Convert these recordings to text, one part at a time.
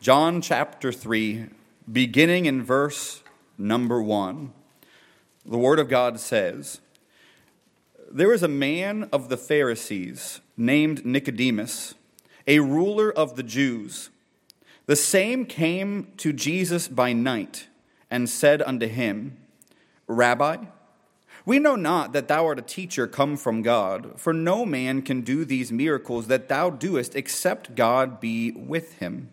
John chapter 3, beginning in verse number 1, the Word of God says, "There was a man of the Pharisees named Nicodemus, a ruler of the Jews. The same came to Jesus by night and said unto him, Rabbi, we know not that thou art a teacher come from God, for no man can do these miracles that thou doest except God be with him.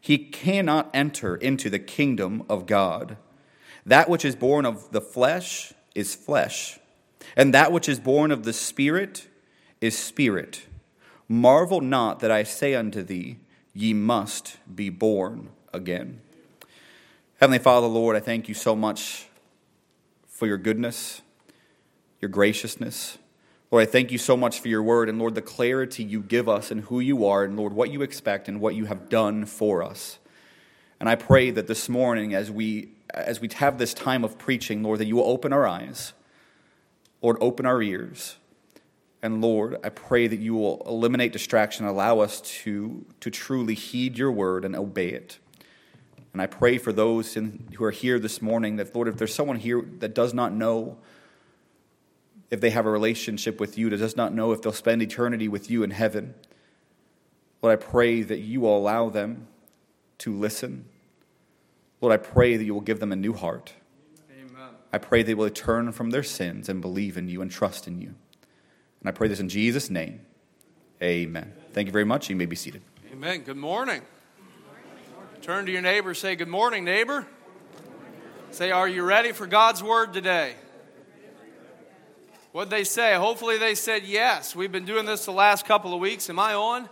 he cannot enter into the kingdom of God. That which is born of the flesh is flesh, and that which is born of the Spirit is spirit. Marvel not that I say unto thee, ye must be born again." Heavenly Father, Lord, I thank you so much for your goodness, your graciousness. Lord, I thank you so much for your word, and Lord, the clarity you give us in who you are, and Lord, what you expect and what you have done for us. And I pray that this morning, as we have this time of preaching, Lord, that you will open our eyes, Lord, open our ears. And Lord, I pray that you will eliminate distraction and allow us to truly heed your word and obey it. And I pray for those who are here this morning that, Lord, if there's someone here that does not know if they have a relationship with you, that does not know if they'll spend eternity with you in heaven, Lord, I pray that you will allow them to listen. Lord, I pray that you will give them a new heart. Amen. I pray they will turn from their sins and believe in you and trust in you. And I pray this in Jesus' name. Amen. Thank you very much. You may be seated. Amen. Good morning. Turn to your neighbor. Say, good morning, neighbor. Say, are you ready for God's word today? What'd they say? Hopefully they said yes. We've been doing this the last couple of weeks. Am I on?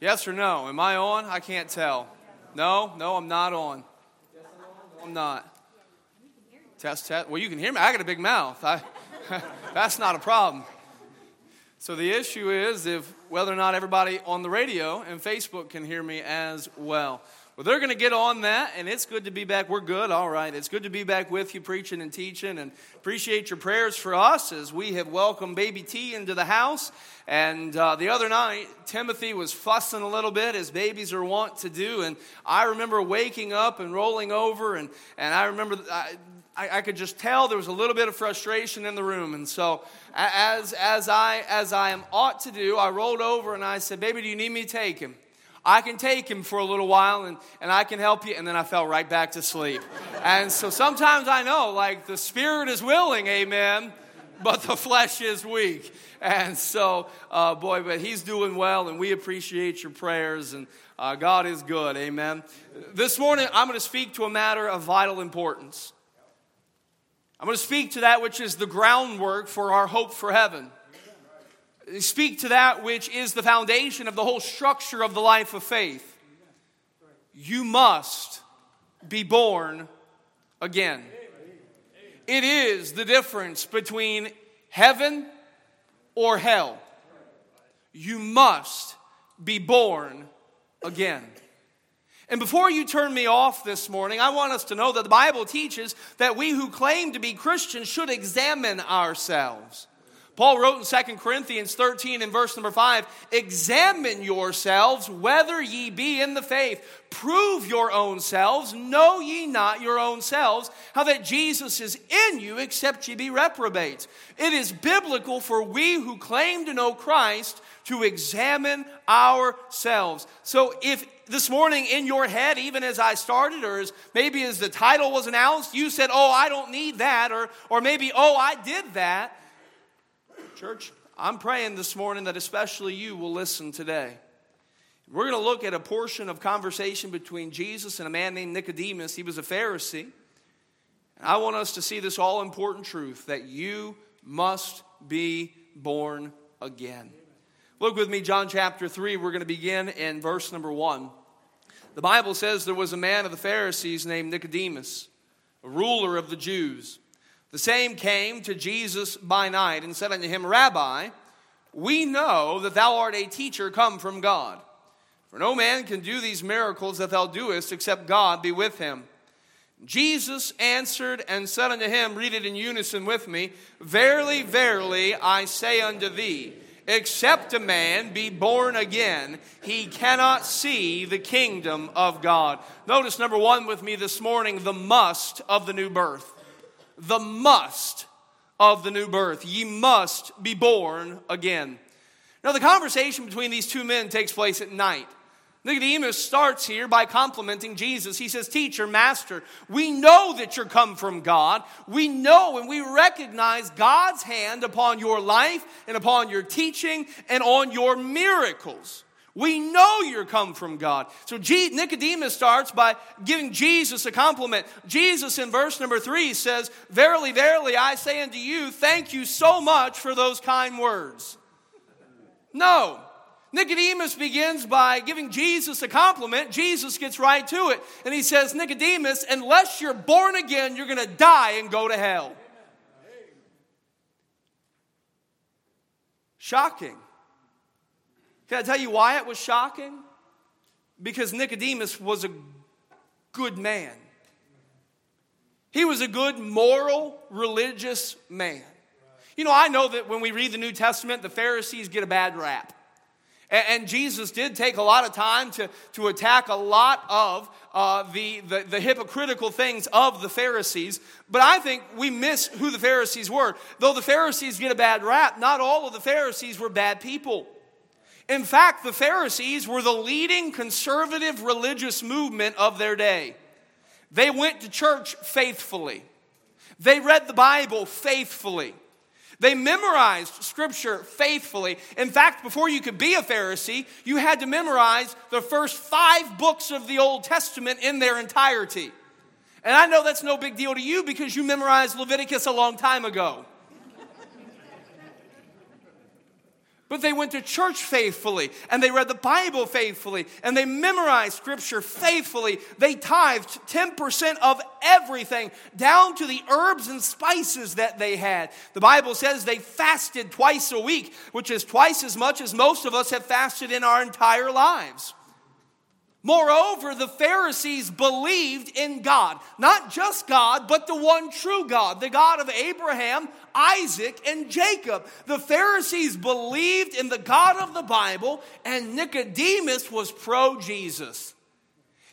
Yes or no? Am I on? I can't tell. No? No, I'm not on. I'm not. Test, test. Well, you can hear me. I got a big mouth. That's not a problem. So the issue is if whether or not everybody on the radio and Facebook can hear me as well. Well, they're going to get on that, and it's good to be back. We're good, all right. It's good to be back with you preaching and teaching, and appreciate your prayers for us as we have welcomed Baby T into the house. And the other night, Timothy was fussing a little bit, as babies are wont to do, and I remember waking up and rolling over, and I remember... I could just tell there was a little bit of frustration in the room. And so as I am ought to do, I rolled over and I said, "Baby, do you need me to take him? I can take him for a little while and I can help you." And then I fell right back to sleep. And so sometimes I know, like, the spirit is willing, amen, but the flesh is weak. And so, boy, but he's doing well, and we appreciate your prayers. And God is good, amen. This morning I'm going to speak to a matter of vital importance. I'm going to speak to that which is the groundwork for our hope for heaven. Speak to that which is the foundation of the whole structure of the life of faith. You must be born again. It is the difference between heaven or hell. You must be born again. And before you turn me off this morning, I want us to know that the Bible teaches that we who claim to be Christians should examine ourselves. Paul wrote in 2 Corinthians 13 and verse number 5, "Examine yourselves whether ye be in the faith. Prove your own selves. Know ye not your own selves, how that Jesus is in you, except ye be reprobates." It is biblical for we who claim to know Christ to examine ourselves. So if this morning in your head, even as I started, or as maybe as the title was announced, you said, "Oh, I don't need that," or maybe, "Oh, I did that." Church, I'm praying this morning that especially you will listen today. We're going to look at a portion of conversation between Jesus and a man named Nicodemus. He was a Pharisee. And I want us to see this all-important truth that you must be born again. Look with me, John chapter 3. We're going to begin in verse number 1. The Bible says there was a man of the Pharisees named Nicodemus, a ruler of the Jews. The same came to Jesus by night and said unto him, Rabbi, we know that thou art a teacher come from God. For no man can do these miracles that thou doest except God be with him. Jesus answered and said unto him, read it in unison with me, Verily, verily, I say unto thee, except a man be born again, he cannot see the kingdom of God. Notice number one with me this morning, the must of the new birth. The must of the new birth. Ye must be born again. Now the conversation between these two men takes place at night. Nicodemus starts here by complimenting Jesus. He says, Teacher, Master, we know that you're come from God. We know and we recognize God's hand upon your life and upon your teaching and on your miracles. We know you're come from God. So Nicodemus starts by giving Jesus a compliment. Jesus in verse number 3 says, Verily, verily, I say unto you, thank you so much for those kind words. No. Nicodemus begins by giving Jesus a compliment. Jesus gets right to it. And he says, Nicodemus, unless you're born again, you're going to die and go to hell. Shocking. Can I tell you why it was shocking? Because Nicodemus was a good man. He was a good moral, religious man. You know, I know that when we read the New Testament, the Pharisees get a bad rap. And Jesus did take a lot of time to attack a lot of the hypocritical things of the Pharisees. But I think we miss who the Pharisees were. Though the Pharisees get a bad rap, not all of the Pharisees were bad people. In fact, the Pharisees were the leading conservative religious movement of their day. They went to church faithfully. They read the Bible faithfully. They memorized Scripture faithfully. In fact, before you could be a Pharisee, you had to memorize the first 5 books of the Old Testament in their entirety. And I know that's no big deal to you because you memorized Leviticus a long time ago. But they went to church faithfully, and they read the Bible faithfully, and they memorized Scripture faithfully. They tithed 10% of everything, down to the herbs and spices that they had. The Bible says they fasted twice a week, which is twice as much as most of us have fasted in our entire lives. Moreover, the Pharisees believed in God. Not just God, but the one true God, the God of Abraham, Isaac, and Jacob. The Pharisees believed in the God of the Bible, and Nicodemus was pro-Jesus.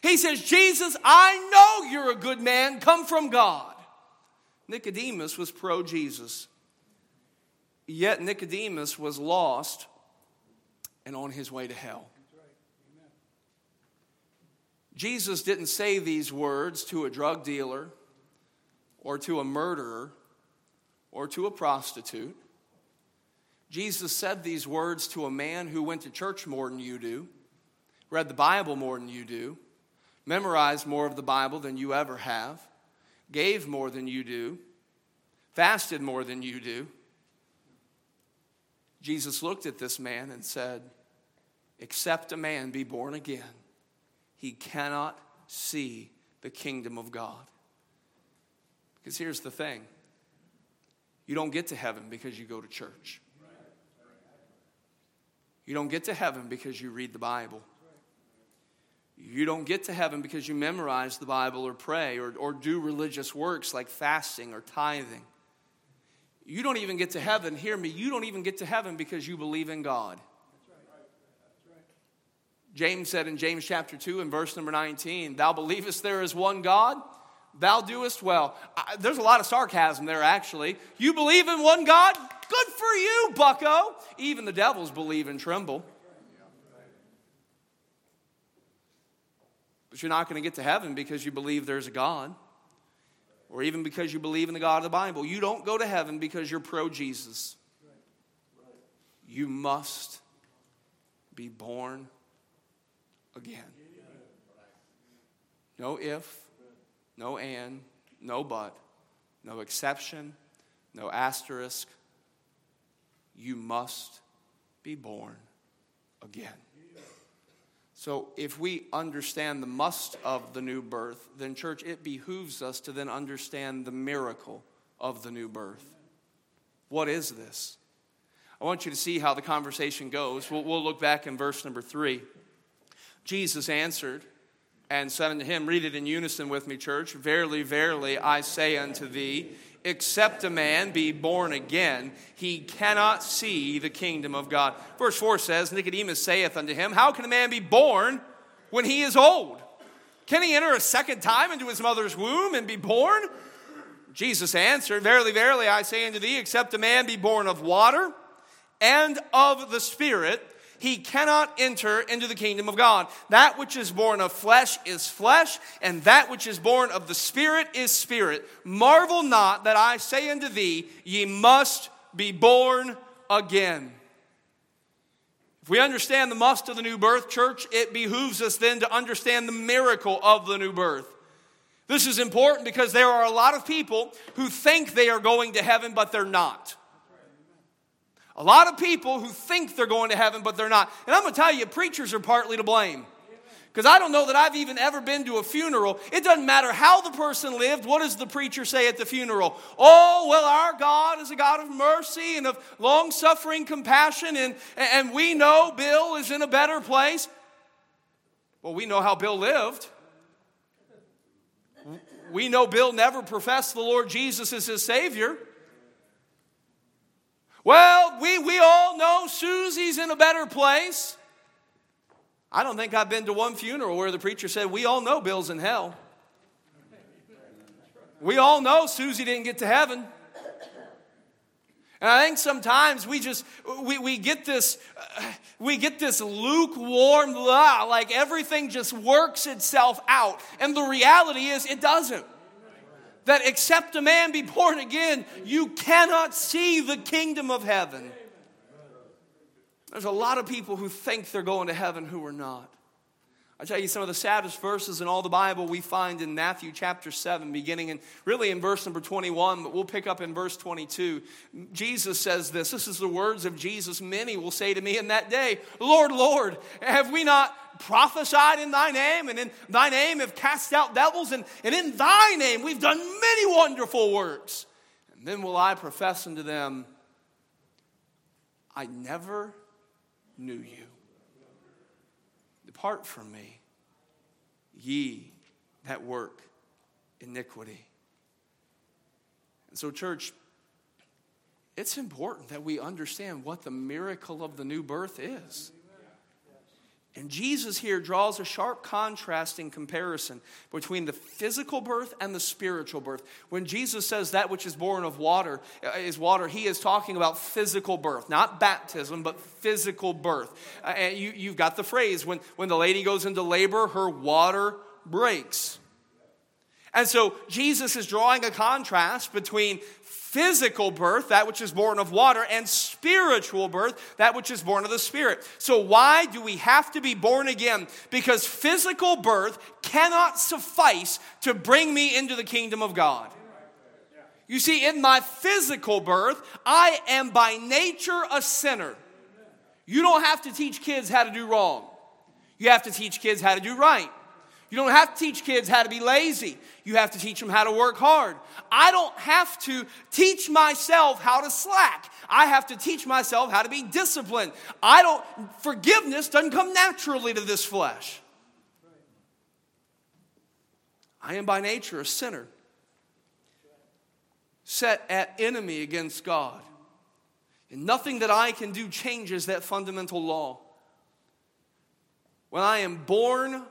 He says, Jesus, I know you're a good man, come from God. Nicodemus was pro-Jesus. Yet Nicodemus was lost and on his way to hell. Jesus didn't say these words to a drug dealer or to a murderer or to a prostitute. Jesus said these words to a man who went to church more than you do, read the Bible more than you do, memorized more of the Bible than you ever have, gave more than you do, fasted more than you do. Jesus looked at this man and said, "Except a man be born again, he cannot see the kingdom of God." Because here's the thing. You don't get to heaven because you go to church. You don't get to heaven because you read the Bible. You don't get to heaven because you memorize the Bible or pray or do religious works like fasting or tithing. You don't even get to heaven, hear me, you don't even get to heaven because you believe in God. James said in James chapter 2 and verse number 19, thou believest there is one God, thou doest well. There's a lot of sarcasm there, actually. You believe in one God? Good for you, bucko. Even the devils believe and tremble. But you're not going to get to heaven because you believe there's a God, or even because you believe in the God of the Bible. You don't go to heaven because you're pro-Jesus. You must be born again. No if, no and, no but, no exception, no asterisk. You must be born again. So if we understand the must of the new birth, then church, it behooves us to then understand the miracle of the new birth. What is this? I want you to see how the conversation goes. We'll look back in verse number 3. Jesus answered and said unto him, read it in unison with me, church. Verily, verily, I say unto thee, except a man be born again, he cannot see the kingdom of God. Verse 4 says, Nicodemus saith unto him, how can a man be born when he is old? Can he enter a second time into his mother's womb and be born? Jesus answered, verily, verily, I say unto thee, except a man be born of water and of the Spirit, he cannot enter into the kingdom of God. That which is born of flesh is flesh, and that which is born of the Spirit is spirit. Marvel not that I say unto thee, ye must be born again. If we understand the must of the new birth, church, it behooves us then to understand the miracle of the new birth. This is important because there are a lot of people who think they are going to heaven, but they're not. A lot of people who think they're going to heaven, but they're not. And I'm going to tell you, preachers are partly to blame. Because I don't know that I've even ever been to a funeral. It doesn't matter how the person lived. What does the preacher say at the funeral? Oh, well, our God is a God of mercy and of long-suffering compassion. And we know Bill is in a better place. Well, we know how Bill lived. We know Bill never professed the Lord Jesus as his Savior. Well, we all know Susie's in a better place. I don't think I've been to one funeral where the preacher said, we all know Bill's in hell. We all know Susie didn't get to heaven. And I think sometimes we get this lukewarm, like everything just works itself out. And the reality is it doesn't. That except a man be born again, you cannot see the kingdom of heaven. There's a lot of people who think they're going to heaven who are not. I tell you, some of the saddest verses in all the Bible we find in Matthew chapter 7, beginning in really in verse number 21, but we'll pick up in verse 22. Jesus says this. This is the words of Jesus. Many will say to me in that day, Lord, Lord, have we not prophesied in thy name, and in thy name have cast out devils, and in thy name we've done many wonderful works? And then will I profess unto them, I never knew you. Depart from me, ye that work iniquity. And so, church, it's important that we understand what the miracle of the new birth is. And Jesus here draws a sharp contrast in comparison between the physical birth and the spiritual birth. When Jesus says that which is born of water is water, he is talking about physical birth, not baptism, but physical birth. And you've got the phrase, when the lady goes into labor, her water breaks. And so Jesus is drawing a contrast between physical birth, that which is born of water, and spiritual birth, that which is born of the Spirit. So why do we have to be born again? Because physical birth cannot suffice to bring me into the kingdom of God. You see, in my physical birth, I am by nature a sinner. You don't have to teach kids how to do wrong. You have to teach kids how to do right. You don't have to teach kids how to be lazy. You have to teach them how to work hard. I don't have to teach myself how to slack. I have to teach myself how to be disciplined. Forgiveness doesn't come naturally to this flesh. I am by nature a sinner, set at enmity against God. And nothing that I can do changes that fundamental law. When I am born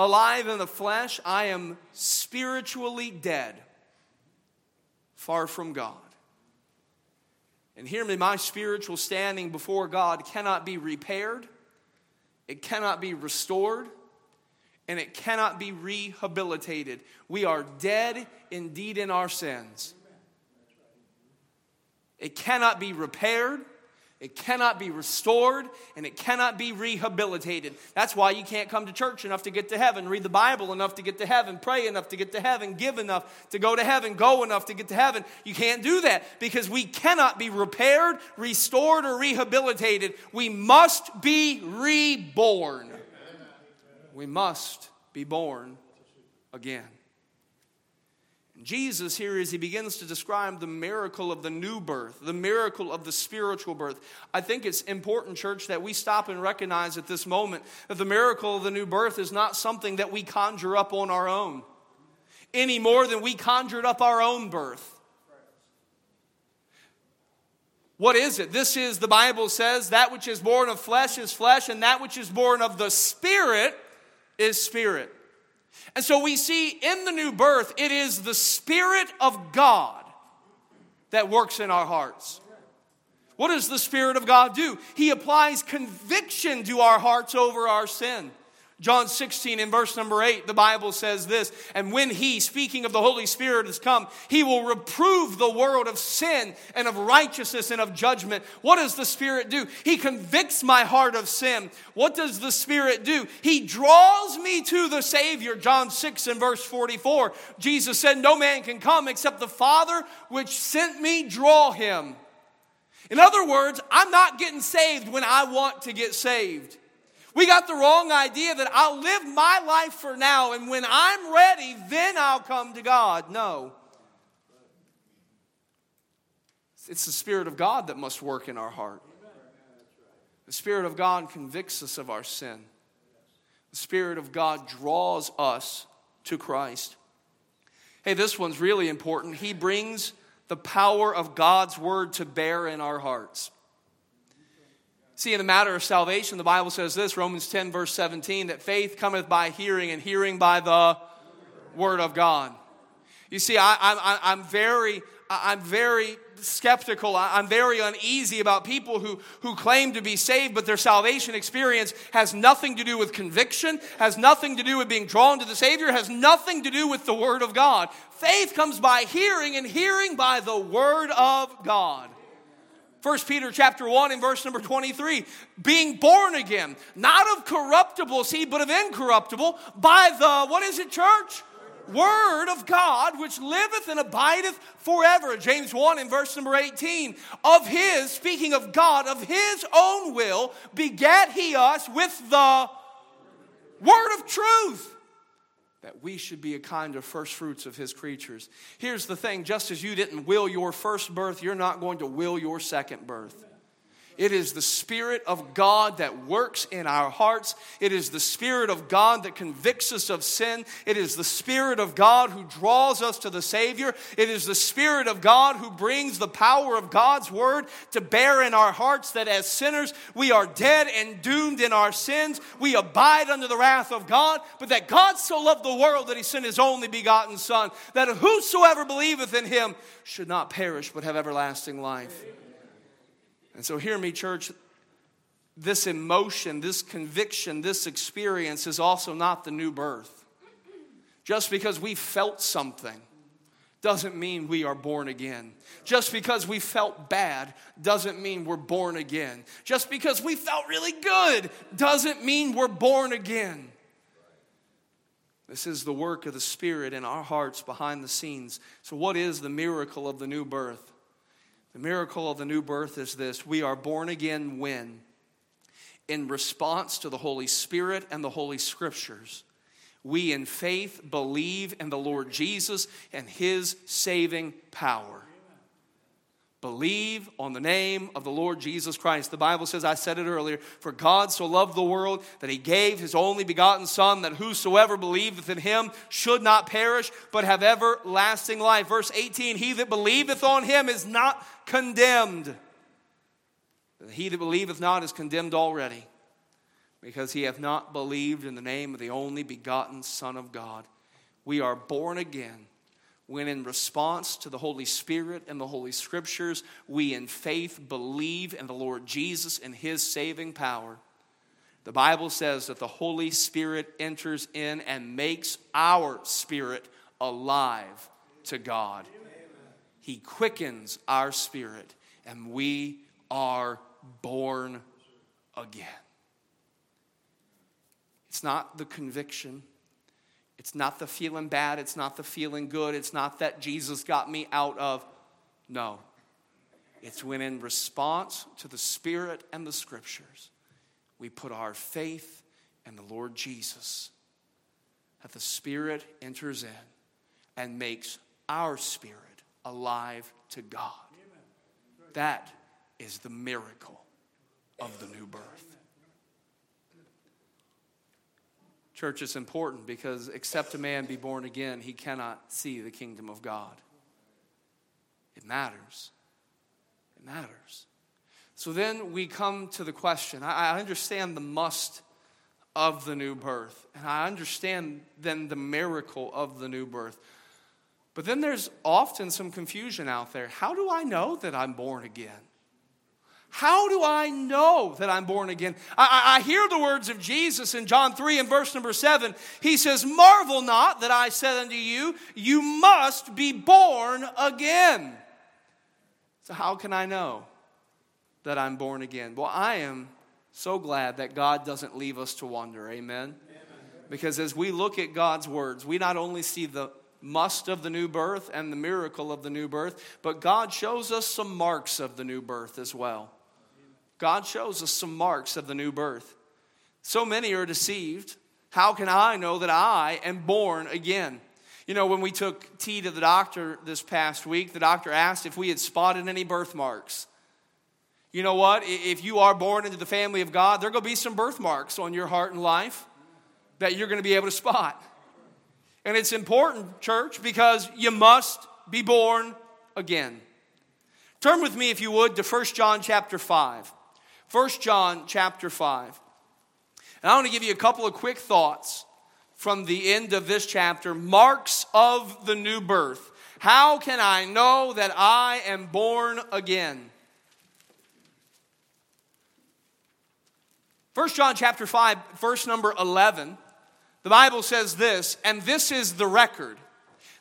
alive in the flesh, I am spiritually dead, far from God. And hear me, my spiritual standing before God cannot be repaired, it cannot be restored, and it cannot be rehabilitated. We are dead indeed in our sins. It cannot be repaired. It cannot be restored, and it cannot be rehabilitated. That's why you can't come to church enough to get to heaven, read the Bible enough to get to heaven, pray enough to get to heaven, give enough to go to heaven, go enough to get to heaven. You can't do that because we cannot be repaired, restored, or rehabilitated. We must be reborn. We must be born again. And Jesus here, as he begins to describe the miracle of the new birth, the miracle of the spiritual birth, I think it's important, church, that we stop and recognize at this moment that the miracle of the new birth is not something that we conjure up on our own, any more than we conjured up our own birth. What is it? This is, the Bible says, that which is born of flesh is flesh, and that which is born of the Spirit is spirit. And so we see in the new birth, it is the Spirit of God that works in our hearts. What does the Spirit of God do? He applies conviction to our hearts over our sin. John 16 in verse number 8, the Bible says this, and when he, speaking of the Holy Spirit, has come, he will reprove the world of sin and of righteousness and of judgment. What does the Spirit do? He convicts my heart of sin. What does the Spirit do? He draws me to the Savior. John 6 in verse 44, Jesus said, no man can come except the Father which sent me draw him. In other words, I'm not getting saved when I want to get saved. We got the wrong idea that I'll live my life for now, and when I'm ready, then I'll come to God. No. It's the Spirit of God that must work in our heart. The Spirit of God convicts us of our sin. The Spirit of God draws us to Christ. Hey, this one's really important. He brings the power of God's word to bear in our hearts. See, in the matter of salvation, the Bible says this, Romans 10, verse 17, that faith cometh by hearing, and hearing by the word of God. You see, I'm very skeptical. I'm very uneasy about people who claim to be saved, but their salvation experience has nothing to do with conviction, has nothing to do with being drawn to the Savior, has nothing to do with the word of God. Faith comes by hearing, and hearing by the word of God. 1 Peter chapter 1 and verse number 23, being born again, not of corruptible seed, but of incorruptible, by the, what is it, church? Word of God, which liveth and abideth forever. James 1 and verse number 18, of his, speaking of God, of his own will, begat he us with the word of truth, that we should be a kind of first fruits of his creatures. Here's the thing, just as you didn't will your first birth, you're not going to will your second birth. It is the Spirit of God that works in our hearts. It is the Spirit of God that convicts us of sin. It is the Spirit of God who draws us to the Savior. It is the Spirit of God who brings the power of God's word to bear in our hearts, that as sinners we are dead and doomed in our sins. We abide under the wrath of God, but that God so loved the world that he sent his only begotten Son, that whosoever believeth in him should not perish but have everlasting life. And so hear me, church, this emotion, this conviction, this experience is also not the new birth. Just because we felt something doesn't mean we are born again. Just because we felt bad doesn't mean we're born again. Just because we felt really good doesn't mean we're born again. This is the work of the Spirit in our hearts behind the scenes. So what is the miracle of the new birth? The miracle of the new birth is this. We are born again when? In response to the Holy Spirit and the Holy Scriptures, we in faith believe in the Lord Jesus and his saving power. Believe on the name of the Lord Jesus Christ. The Bible says, I said it earlier, for God so loved the world that he gave his only begotten Son, that whosoever believeth in him should not perish, but have everlasting life. Verse 18, he that believeth on him is not condemned. He that believeth not is condemned already, because he hath not believed in the name of the only begotten Son of God. We are born again when in response to the Holy Spirit and the Holy Scriptures, we in faith believe in the Lord Jesus and his saving power. The Bible says that the Holy Spirit enters in and makes our spirit alive to God. He quickens our spirit, and we are born again. It's not the conviction. It's not the feeling bad. It's not the feeling good. It's not that Jesus got me out of. No. It's when in response to the Spirit and the Scriptures, we put our faith in the Lord Jesus that the Spirit enters in and makes our spirit alive to God. That is the miracle of the new birth. Church, it's important because except a man be born again, he cannot see the kingdom of God. It matters. It matters. So then we come to the question. I understand the must of the new birth, and I understand then the miracle of the new birth. But then there's often some confusion out there. How do I know that I'm born again? How do I know that I'm born again? I hear the words of Jesus in John 3 and verse number 7. He says, marvel not that I said unto you, you must be born again. So how can I know that I'm born again? Well, I am so glad that God doesn't leave us to wonder. Amen? Amen. Because as we look at God's words, we not only see the must of the new birth and the miracle of the new birth, but God shows us some marks of the new birth as well. God shows us some marks of the new birth. So many are deceived. How can I know that I am born again? You know, when we took T to the doctor this past week, the doctor asked if we had spotted any birthmarks. You know what? If you are born into the family of God, there are going to be some birthmarks on your heart and life that you're going to be able to spot. And it's important, church, because you must be born again. Turn with me, if you would, to 1 John chapter 5. 1 John chapter 5. And I want to give you a couple of quick thoughts from the end of this chapter. Marks of the new birth. How can I know that I am born again? 1 John chapter 5, verse number 11. The Bible says this, and this is the record,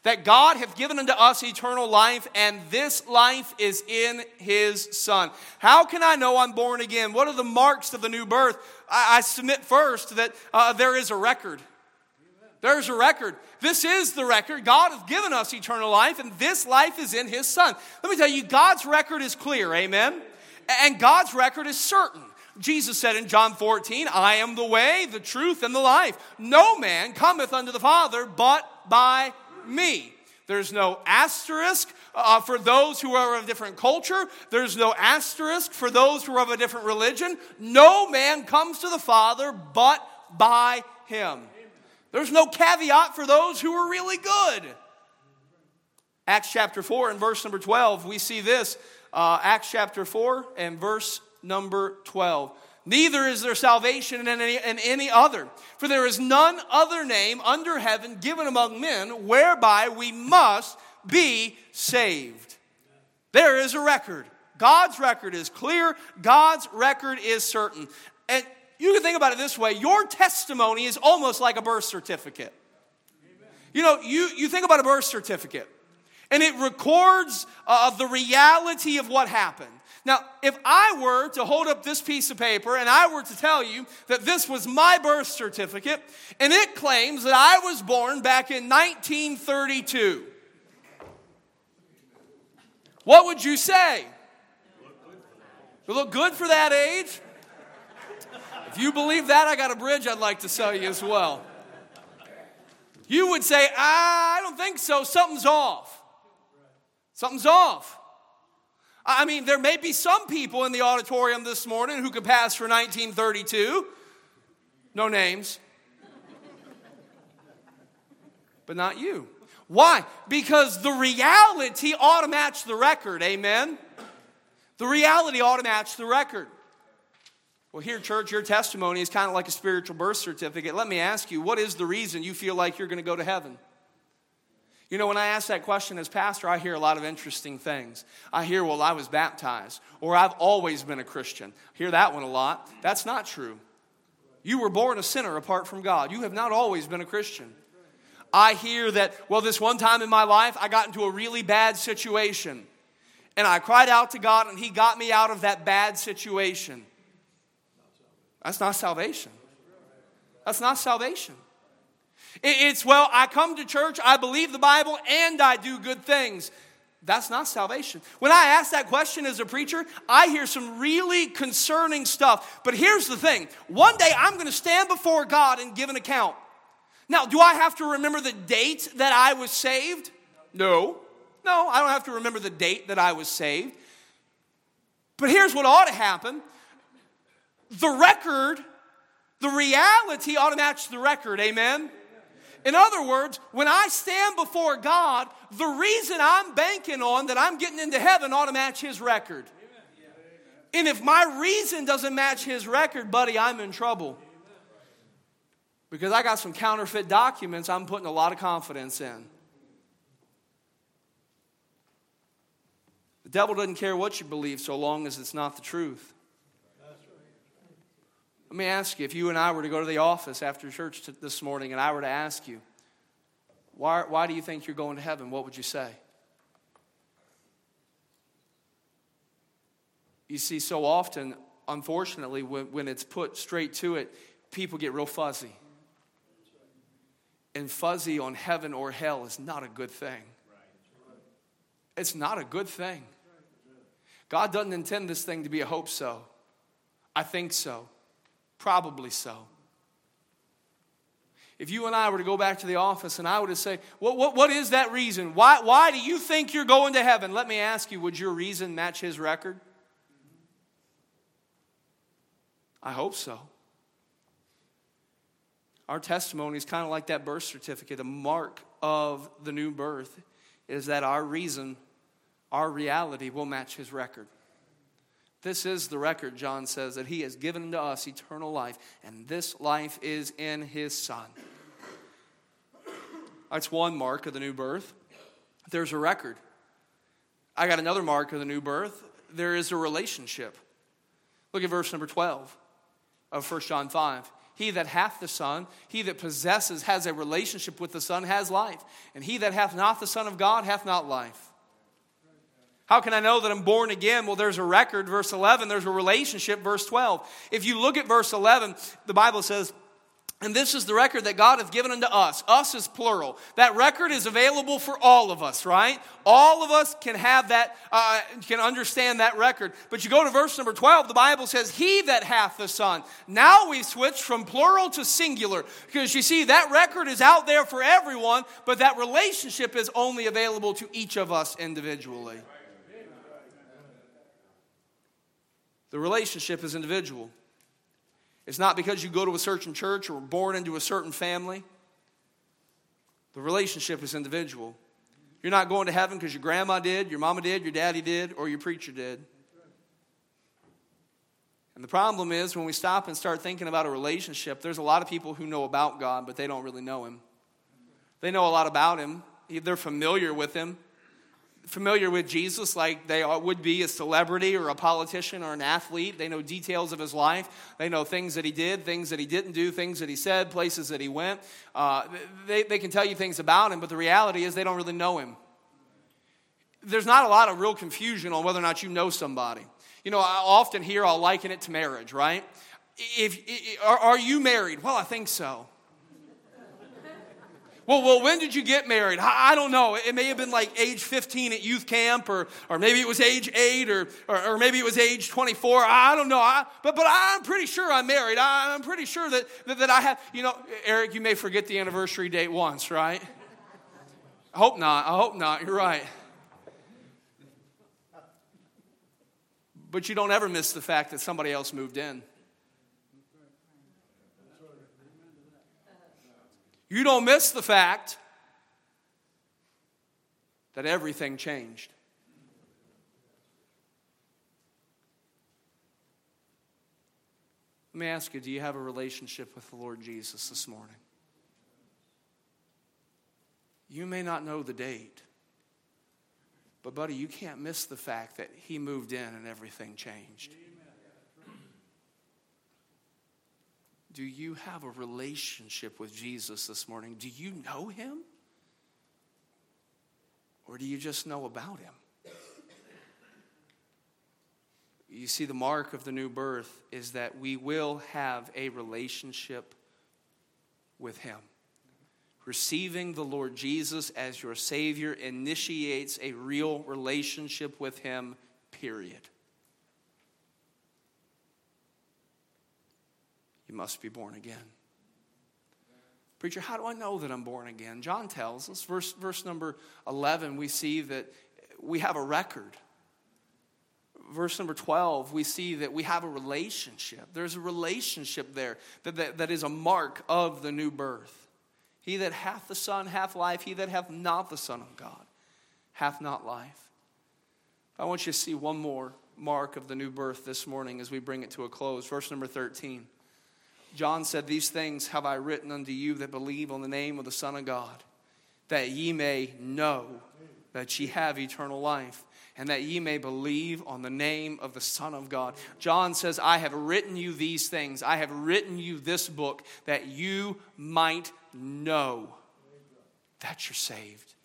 that God hath given unto us eternal life, and this life is in his Son. How can I know I'm born again? What are the marks of the new birth? I submit first that there is a record. There's a record. This is the record. God hath given us eternal life, and this life is in his Son. Let me tell you, God's record is clear, amen? And God's record is certain. Jesus said in John 14, I am the way, the truth, and the life. No man cometh unto the Father but by me. There's no asterisk for those who are of a different culture. There's no asterisk for those who are of a different religion. No man comes to the Father but by him. There's no caveat for those who are really good. Acts chapter 4 and verse number 12, we see this. Acts chapter 4 and verse number 12. Neither is there salvation in any other, for there is none other name under heaven given among men whereby we must be saved. There is a record. God's record is clear. God's record is certain. And you can think about it this way. Your testimony is almost like a birth certificate. Amen. You know, you think about a birth certificate, and it records the reality of what happened. Now, if I were to hold up this piece of paper and I were to tell you that this was my birth certificate and it claims that I was born back in 1932, what would you say? You look good for that age? If you believe that, I got a bridge I'd like to sell you as well. You would say, I don't think so. Something's off. Something's off. I mean, there may be some people in the auditorium this morning who could pass for 1932. No names. But not you. Why? Because the reality ought to match the record. Amen? The reality ought to match the record. Well, here, church, your testimony is kind of like a spiritual birth certificate. Let me ask you, what is the reason you feel like you're going to go to heaven? You know, when I ask that question as pastor, I hear a lot of interesting things. I hear, well, I was baptized, or I've always been a Christian. I hear that one a lot. That's not true. You were born a sinner apart from God. You have not always been a Christian. I hear that, well, this one time in my life, I got into a really bad situation, and I cried out to God, and he got me out of that bad situation. That's not salvation. That's not salvation. It's, well, I come to church, I believe the Bible, and I do good things. That's not salvation. When I ask that question as a preacher, I hear some really concerning stuff. But here's the thing. One day I'm going to stand before God and give an account. Now, do I have to remember the date that I was saved? No. No, I don't have to remember the date that I was saved. But here's what ought to happen. The record, the reality ought to match the record, amen? In other words, when I stand before God, the reason I'm banking on that I'm getting into heaven ought to match his record. And if my reason doesn't match his record, buddy, I'm in trouble. Because I got some counterfeit documents I'm putting a lot of confidence in. The devil doesn't care what you believe so long as it's not the truth. Let me ask you, if you and I were to go to the office after church this morning and I were to ask you, why do you think you're going to heaven? What would you say? You see, so often, unfortunately, when it's put straight to it, people get real fuzzy. And fuzzy on heaven or hell is not a good thing. It's not a good thing. God doesn't intend this thing to be a hope so. I think so. Probably so. If you and I were to go back to the office and I were to say, what is that reason? Why do you think you're going to heaven? Let me ask you, would your reason match his record? I hope so. Our testimony is kind of like that birth certificate. The mark of the new birth is that our reason, our reality will match his record. This is the record, John says, that he has given to us eternal life, and this life is in his Son. That's one mark of the new birth. There's a record. I got another mark of the new birth. There is a relationship. Look at verse number 12 of 1 John 5. He that hath the Son, he that possesses, has a relationship with the Son, has life. And he that hath not the Son of God hath not life. How can I know that I'm born again? Well, there's a record, verse 11. There's a relationship, verse 12. If you look at verse 11, the Bible says, and this is the record that God hath given unto us. Us is plural. That record is available for all of us, right? All of us can have that, can understand that record. But you go to verse number 12, the Bible says, he that hath the Son. Now we've switched from plural to singular. Because you see, that record is out there for everyone, but that relationship is only available to each of us individually. The relationship is individual. It's not because you go to a certain church or were born into a certain family. The relationship is individual. You're not going to heaven because your grandma did, your mama did, your daddy did, or your preacher did. And the problem is when we stop and start thinking about a relationship, there's a lot of people who know about God, but they don't really know him. They know a lot about him. They're familiar with him. Familiar with Jesus like they would be a celebrity or a politician or an athlete. They know details of his life. They know things that he did, things that he didn't do, things that he said, places that he went. They can tell you things about him, but the reality is they don't really know him. There's not a lot of real confusion on whether or not you know somebody. You know, I often hear I'll liken it to marriage, right? Are you married? Well, I think so. Well, when did you get married? I don't know. It may have been like age 15 at youth camp, or maybe it was age 8, or maybe it was age 24. I don't know. But I'm pretty sure I'm married. I'm pretty sure that I have. You know, Eric, you may forget the anniversary date once, right? I hope not. I hope not. You're right. But you don't ever miss the fact that somebody else moved in. You don't miss the fact that everything changed. Let me ask you, do you have a relationship with the Lord Jesus this morning? You may not know the date, but buddy, you can't miss the fact that he moved in and everything changed. Do you have a relationship with Jesus this morning? Do you know him? Or do you just know about him? You see, the mark of the new birth is that we will have a relationship with him. Receiving the Lord Jesus as your Savior initiates a real relationship with him, period. You must be born again. Preacher, how do I know that I'm born again? John tells us. Verse number 11, we see that we have a record. Verse number 12, we see that we have a relationship. There's a relationship there that is a mark of the new birth. He that hath the Son hath life. He that hath not the Son of God hath not life. I want you to see one more mark of the new birth this morning as we bring it to a close. Verse number 13. John said, "These things have I written unto you that believe on the name of the Son of God, that ye may know that ye have eternal life, and that ye may believe on the name of the Son of God." John says, "I have written you these things. I have written you this book that you might know that you're saved."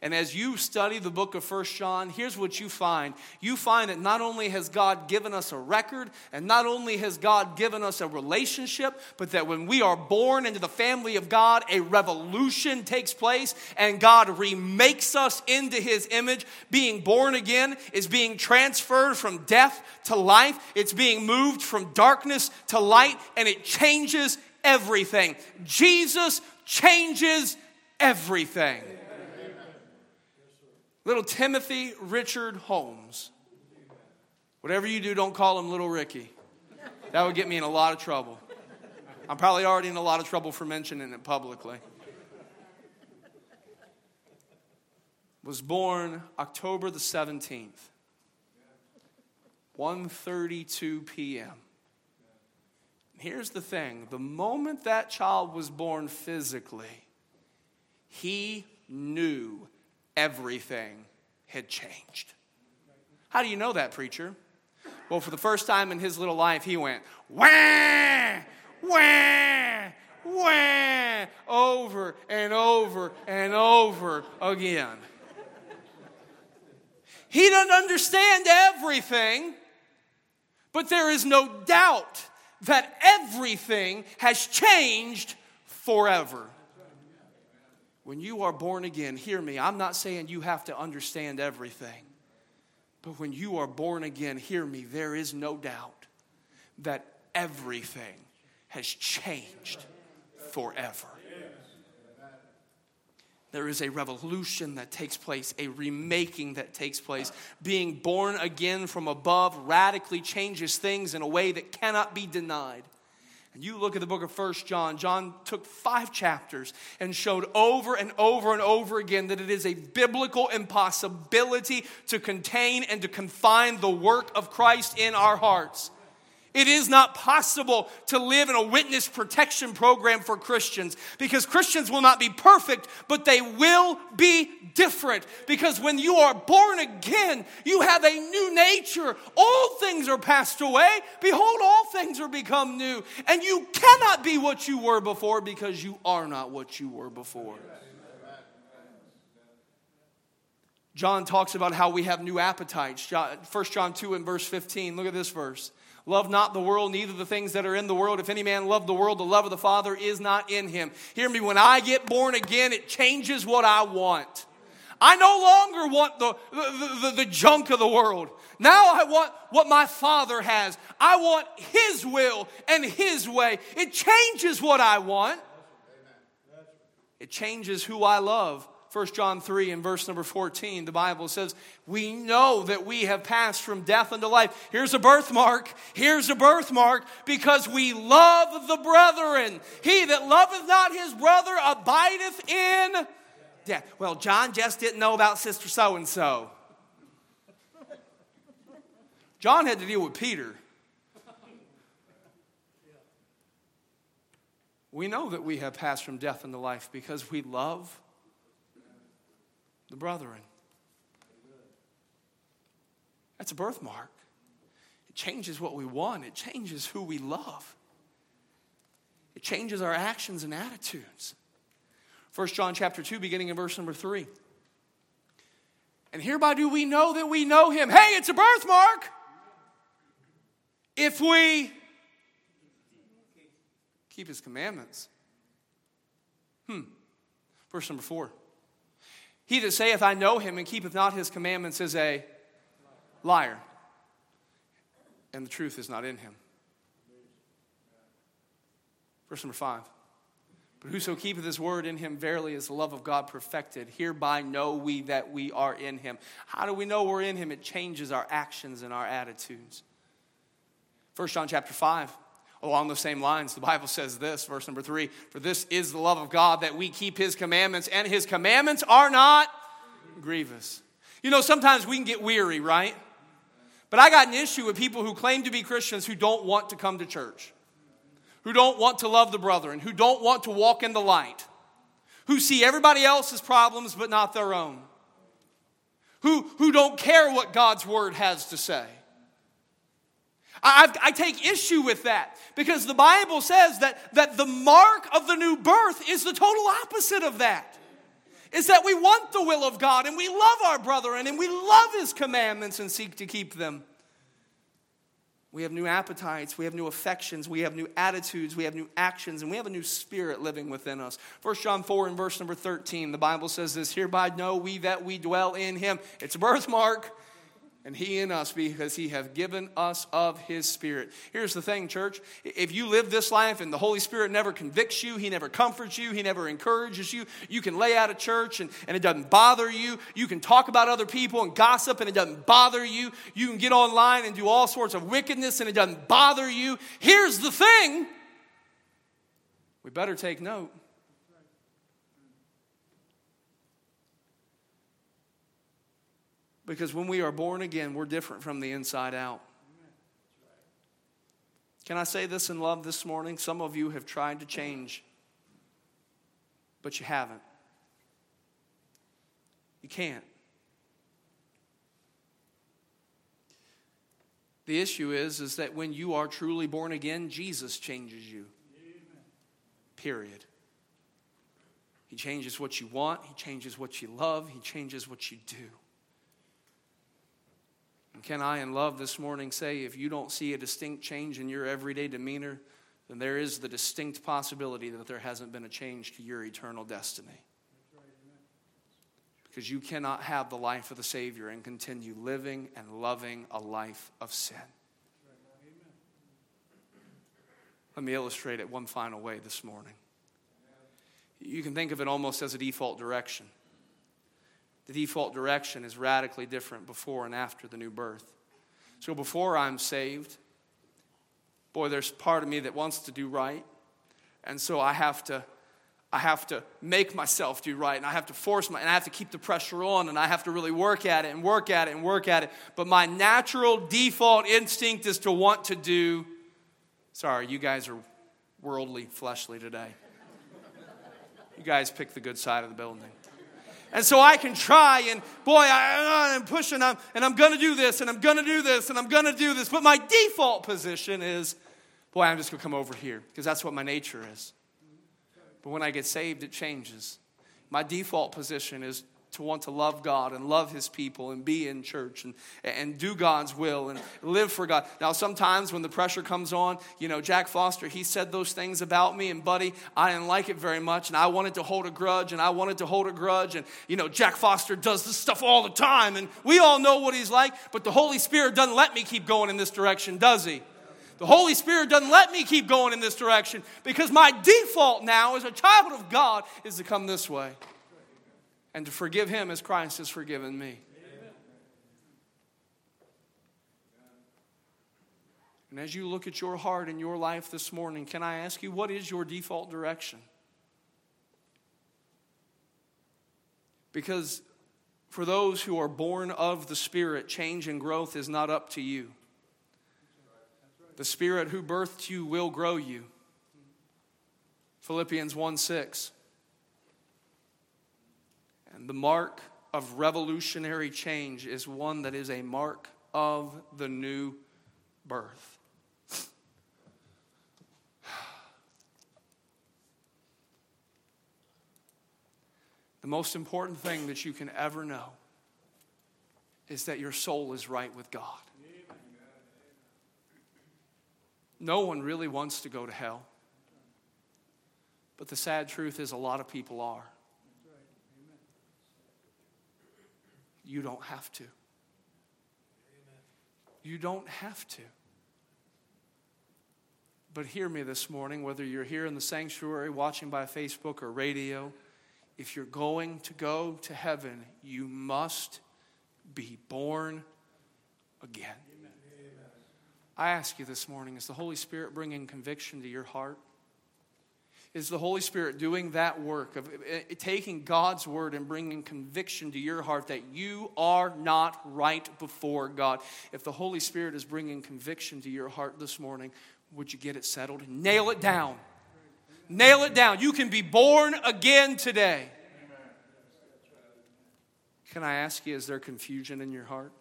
And as you study the book of 1 John, here's what you find. You find that not only has God given us a record, and not only has God given us a relationship, but that when we are born into the family of God, a revolution takes place, and God remakes us into his image. Being born again is being transferred from death to life. It's being moved from darkness to light, and it changes everything. Jesus changes everything. Little Timothy Richard Holmes. Whatever you do, don't call him Little Ricky. That would get me in a lot of trouble. I'm probably already in a lot of trouble for mentioning it publicly. Was born October the 17th, 1:32 p.m. Here's the thing. The moment that child was born physically, he knew everything had changed. How do you know that, preacher? Well, for the first time in his little life, he went, "Wah, wah, wah," over and over and over again. He doesn't understand everything, but there is no doubt that everything has changed forever. When you are born again, hear me, I'm not saying you have to understand everything. But when you are born again, hear me, there is no doubt that everything has changed forever. There is a revolution that takes place, a remaking that takes place. Being born again from above radically changes things in a way that cannot be denied. You look at the book of 1 John. John took 5 chapters and showed over and over and over again that it is a biblical impossibility to contain and to confine the work of Christ in our hearts. It is not possible to live in a witness protection program for Christians, because Christians will not be perfect, but they will be different. Because when you are born again, you have a new nature. All things are passed away. Behold, all things are become new. And you cannot be what you were before, because you are not what you were before. John talks about how we have new appetites. 1 John 2 and verse 15. Look at this verse. "Love not the world, neither the things that are in the world. If any man love the world, the love of the Father is not in him." Hear me, when I get born again, it changes what I want. I no longer want the junk of the world. Now I want what my Father has. I want his will and his way. It changes what I want. It changes who I love. 1 John 3 and verse number 14, the Bible says, "We know that we have passed from death unto life." Here's a birthmark. Here's a birthmark. "Because we love the brethren. He that loveth not his brother abideth in death." Well, John just didn't know about sister so-and-so. John had to deal with Peter. We know that we have passed from death unto life because we love the brethren. That's a birthmark. It changes what we want. It changes who we love. It changes our actions and attitudes. 1 John chapter 2, beginning in verse number 3. "And hereby do we know that we know him." Hey, it's a birthmark. "If we keep his commandments." Verse number 4. "He that saith, I know him, and keepeth not his commandments is a liar, and the truth is not in him." Verse number 5. But whoso keepeth his word, in him verily is the love of God perfected. Hereby know we that we are in him. How do we know we're in him? It changes our actions and our attitudes. 1 John chapter 5, along those same lines, the Bible says this, verse number 3, for this is the love of God, that we keep his commandments, and his commandments are not grievous. You know, sometimes we can get weary, right? But I got an issue with people who claim to be Christians who don't want to come to church, who don't want to love the brethren, who don't want to walk in the light, who see everybody else's problems but not their own, who don't care what God's word has to say. I take issue with that because the Bible says that the mark of the new birth is the total opposite of that. Is that we want the will of God and we love our brethren and we love his commandments and seek to keep them. We have new appetites, we have new affections, we have new attitudes, we have new actions, and we have a new spirit living within us. 1 John 4 and verse number 13, the Bible says this, hereby know we that we dwell in him. It's a birthmark. And he in us, because he hath given us of his spirit. Here's the thing, church. If you live this life and the Holy Spirit never convicts you, he never comforts you, he never encourages you, you can lay out a church and it doesn't bother you. You can talk about other people and gossip and it doesn't bother you. You can get online and do all sorts of wickedness and it doesn't bother you. Here's the thing. We better take note. Because when we are born again, we're different from the inside out. Can I say this in love this morning? Some of you have tried to change, but you haven't. You can't. The issue is that when you are truly born again, Jesus changes you. Period. He changes what you want. He changes what you love. He changes what you do. Can I in love this morning say, if you don't see a distinct change in your everyday demeanor, then there is the distinct possibility that there hasn't been a change to your eternal destiny. Because you cannot have the life of the Savior and continue living and loving a life of sin. Let me illustrate it one final way this morning. You can think of it almost as a default direction. The default direction is radically different before and after the new birth. So before I'm saved, boy, there's part of me that wants to do right. And so I have to make myself do right. And I have to and I have to keep the pressure on. And I have to really work at it and work at it and work at it. But my natural default instinct is to want to do. Sorry, you guys are worldly, fleshly today. You guys pick the good side of the building. And so I can try, and boy, I'm pushing, and I'm going to do this, and I'm going to do this, and I'm going to do this. But my default position is, boy, I'm just going to come over here, because that's what my nature is. But when I get saved, it changes. My default position is to want to love God and love his people and be in church and do God's will and live for God. Now, sometimes when the pressure comes on, you know, Jack Foster, he said those things about me, and buddy, I didn't like it very much, and I wanted to hold a grudge, and you know, Jack Foster does this stuff all the time, and we all know what he's like, but the Holy Spirit doesn't let me keep going in this direction, does he? The Holy Spirit doesn't let me keep going in this direction because my default now as a child of God is to come this way. And to forgive him as Christ has forgiven me. Amen. And as you look at your heart and your life this morning, can I ask you, what is your default direction? Because for those who are born of the Spirit, change and growth is not up to you. The Spirit who birthed you will grow you. Philippians 1:6. The mark of revolutionary change is one that is a mark of the new birth. The most important thing that you can ever know is that your soul is right with God. No one really wants to go to hell. But the sad truth is a lot of people are. You don't have to. You don't have to. But hear me this morning, whether you're here in the sanctuary, watching by Facebook or radio, if you're going to go to heaven, you must be born again. Amen. I ask you this morning, is the Holy Spirit bringing conviction to your heart? Is the Holy Spirit doing that work of taking God's word and bringing conviction to your heart that you are not right before God? If the Holy Spirit is bringing conviction to your heart this morning, would you get it settled? Nail it down. Nail it down. You can be born again today. Can I ask you, is there confusion in your heart?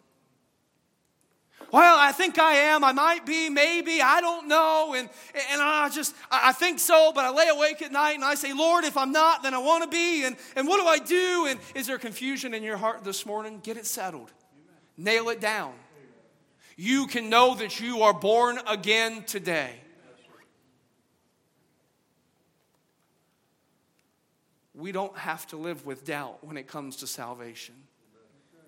Well, I think I am. I might be, maybe, I don't know. And I think so, but I lay awake at night and I say, Lord, if I'm not, then I want to be. And what do I do? And is there confusion in your heart this morning? Get it settled. Nail it down. You can know that you are born again today. We don't have to live with doubt when it comes to salvation.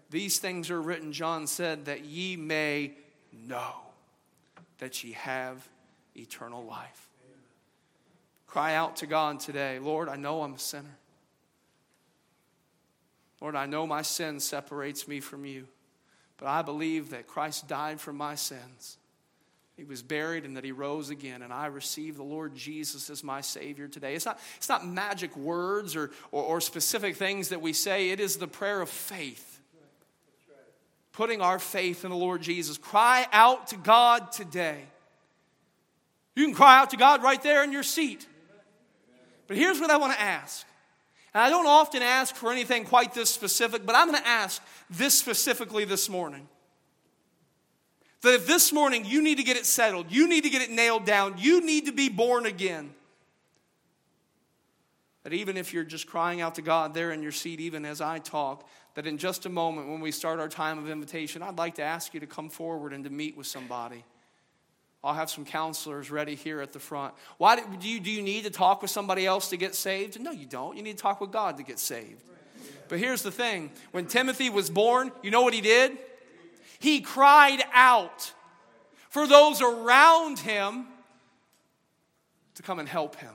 These things are written, John said, that ye may know that ye have eternal life. Amen. Cry out to God today, Lord, I know I'm a sinner. Lord, I know my sin separates me from you, but I believe that Christ died for my sins. He was buried and that he rose again, and I receive the Lord Jesus as my Savior today. It's not magic words or specific things that we say. It is the prayer of faith. Putting our faith in the Lord Jesus. Cry out to God today. You can cry out to God right there in your seat. But here's what I want to ask. And I don't often ask for anything quite this specific, but I'm going to ask this specifically this morning. That if this morning you need to get it settled, you need to get it nailed down, you need to be born again. That even if you're just crying out to God there in your seat, even as I talk, that in just a moment when we start our time of invitation, I'd like to ask you to come forward and to meet with somebody. I'll have some counselors ready here at the front. Why do you need to talk with somebody else to get saved? No, you don't. You need to talk with God to get saved. But here's the thing. When Timothy was born, you know what he did? He cried out for those around him to come and help him.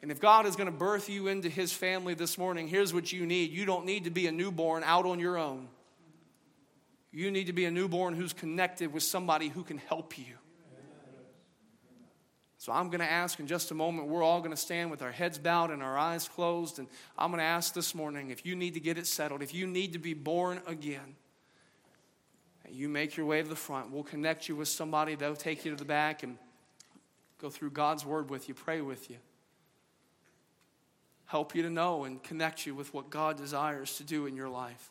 And if God is going to birth you into his family this morning, here's what you need. You don't need to be a newborn out on your own. You need to be a newborn who's connected with somebody who can help you. So I'm going to ask in just a moment, we're all going to stand with our heads bowed and our eyes closed. And I'm going to ask this morning, if you need to get it settled, if you need to be born again, you make your way to the front. We'll connect you with somebody. They'll take you to the back and go through God's word with you, pray with you. Help you to know and connect you with what God desires to do in your life.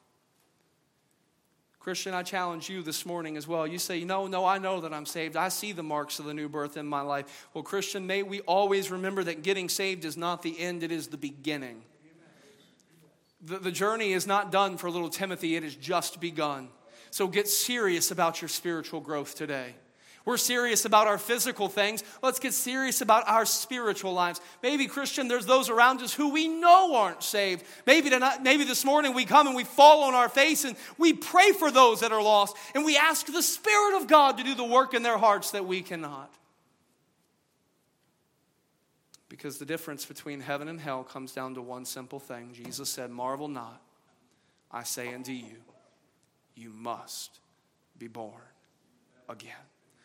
Christian, I challenge you this morning as well. You say, no, I know that I'm saved. I see the marks of the new birth in my life. Well, Christian, may we always remember that getting saved is not the end, it is the beginning. The journey is not done for little Timothy, it has just begun. So get serious about your spiritual growth today. We're serious about our physical things. Let's get serious about our spiritual lives. Maybe, Christian, there's those around us who we know aren't saved. Maybe tonight, maybe this morning we come and we fall on our face and we pray for those that are lost. And we ask the Spirit of God to do the work in their hearts that we cannot. Because the difference between heaven and hell comes down to one simple thing. Jesus said, marvel not, I say unto you, you must be born again.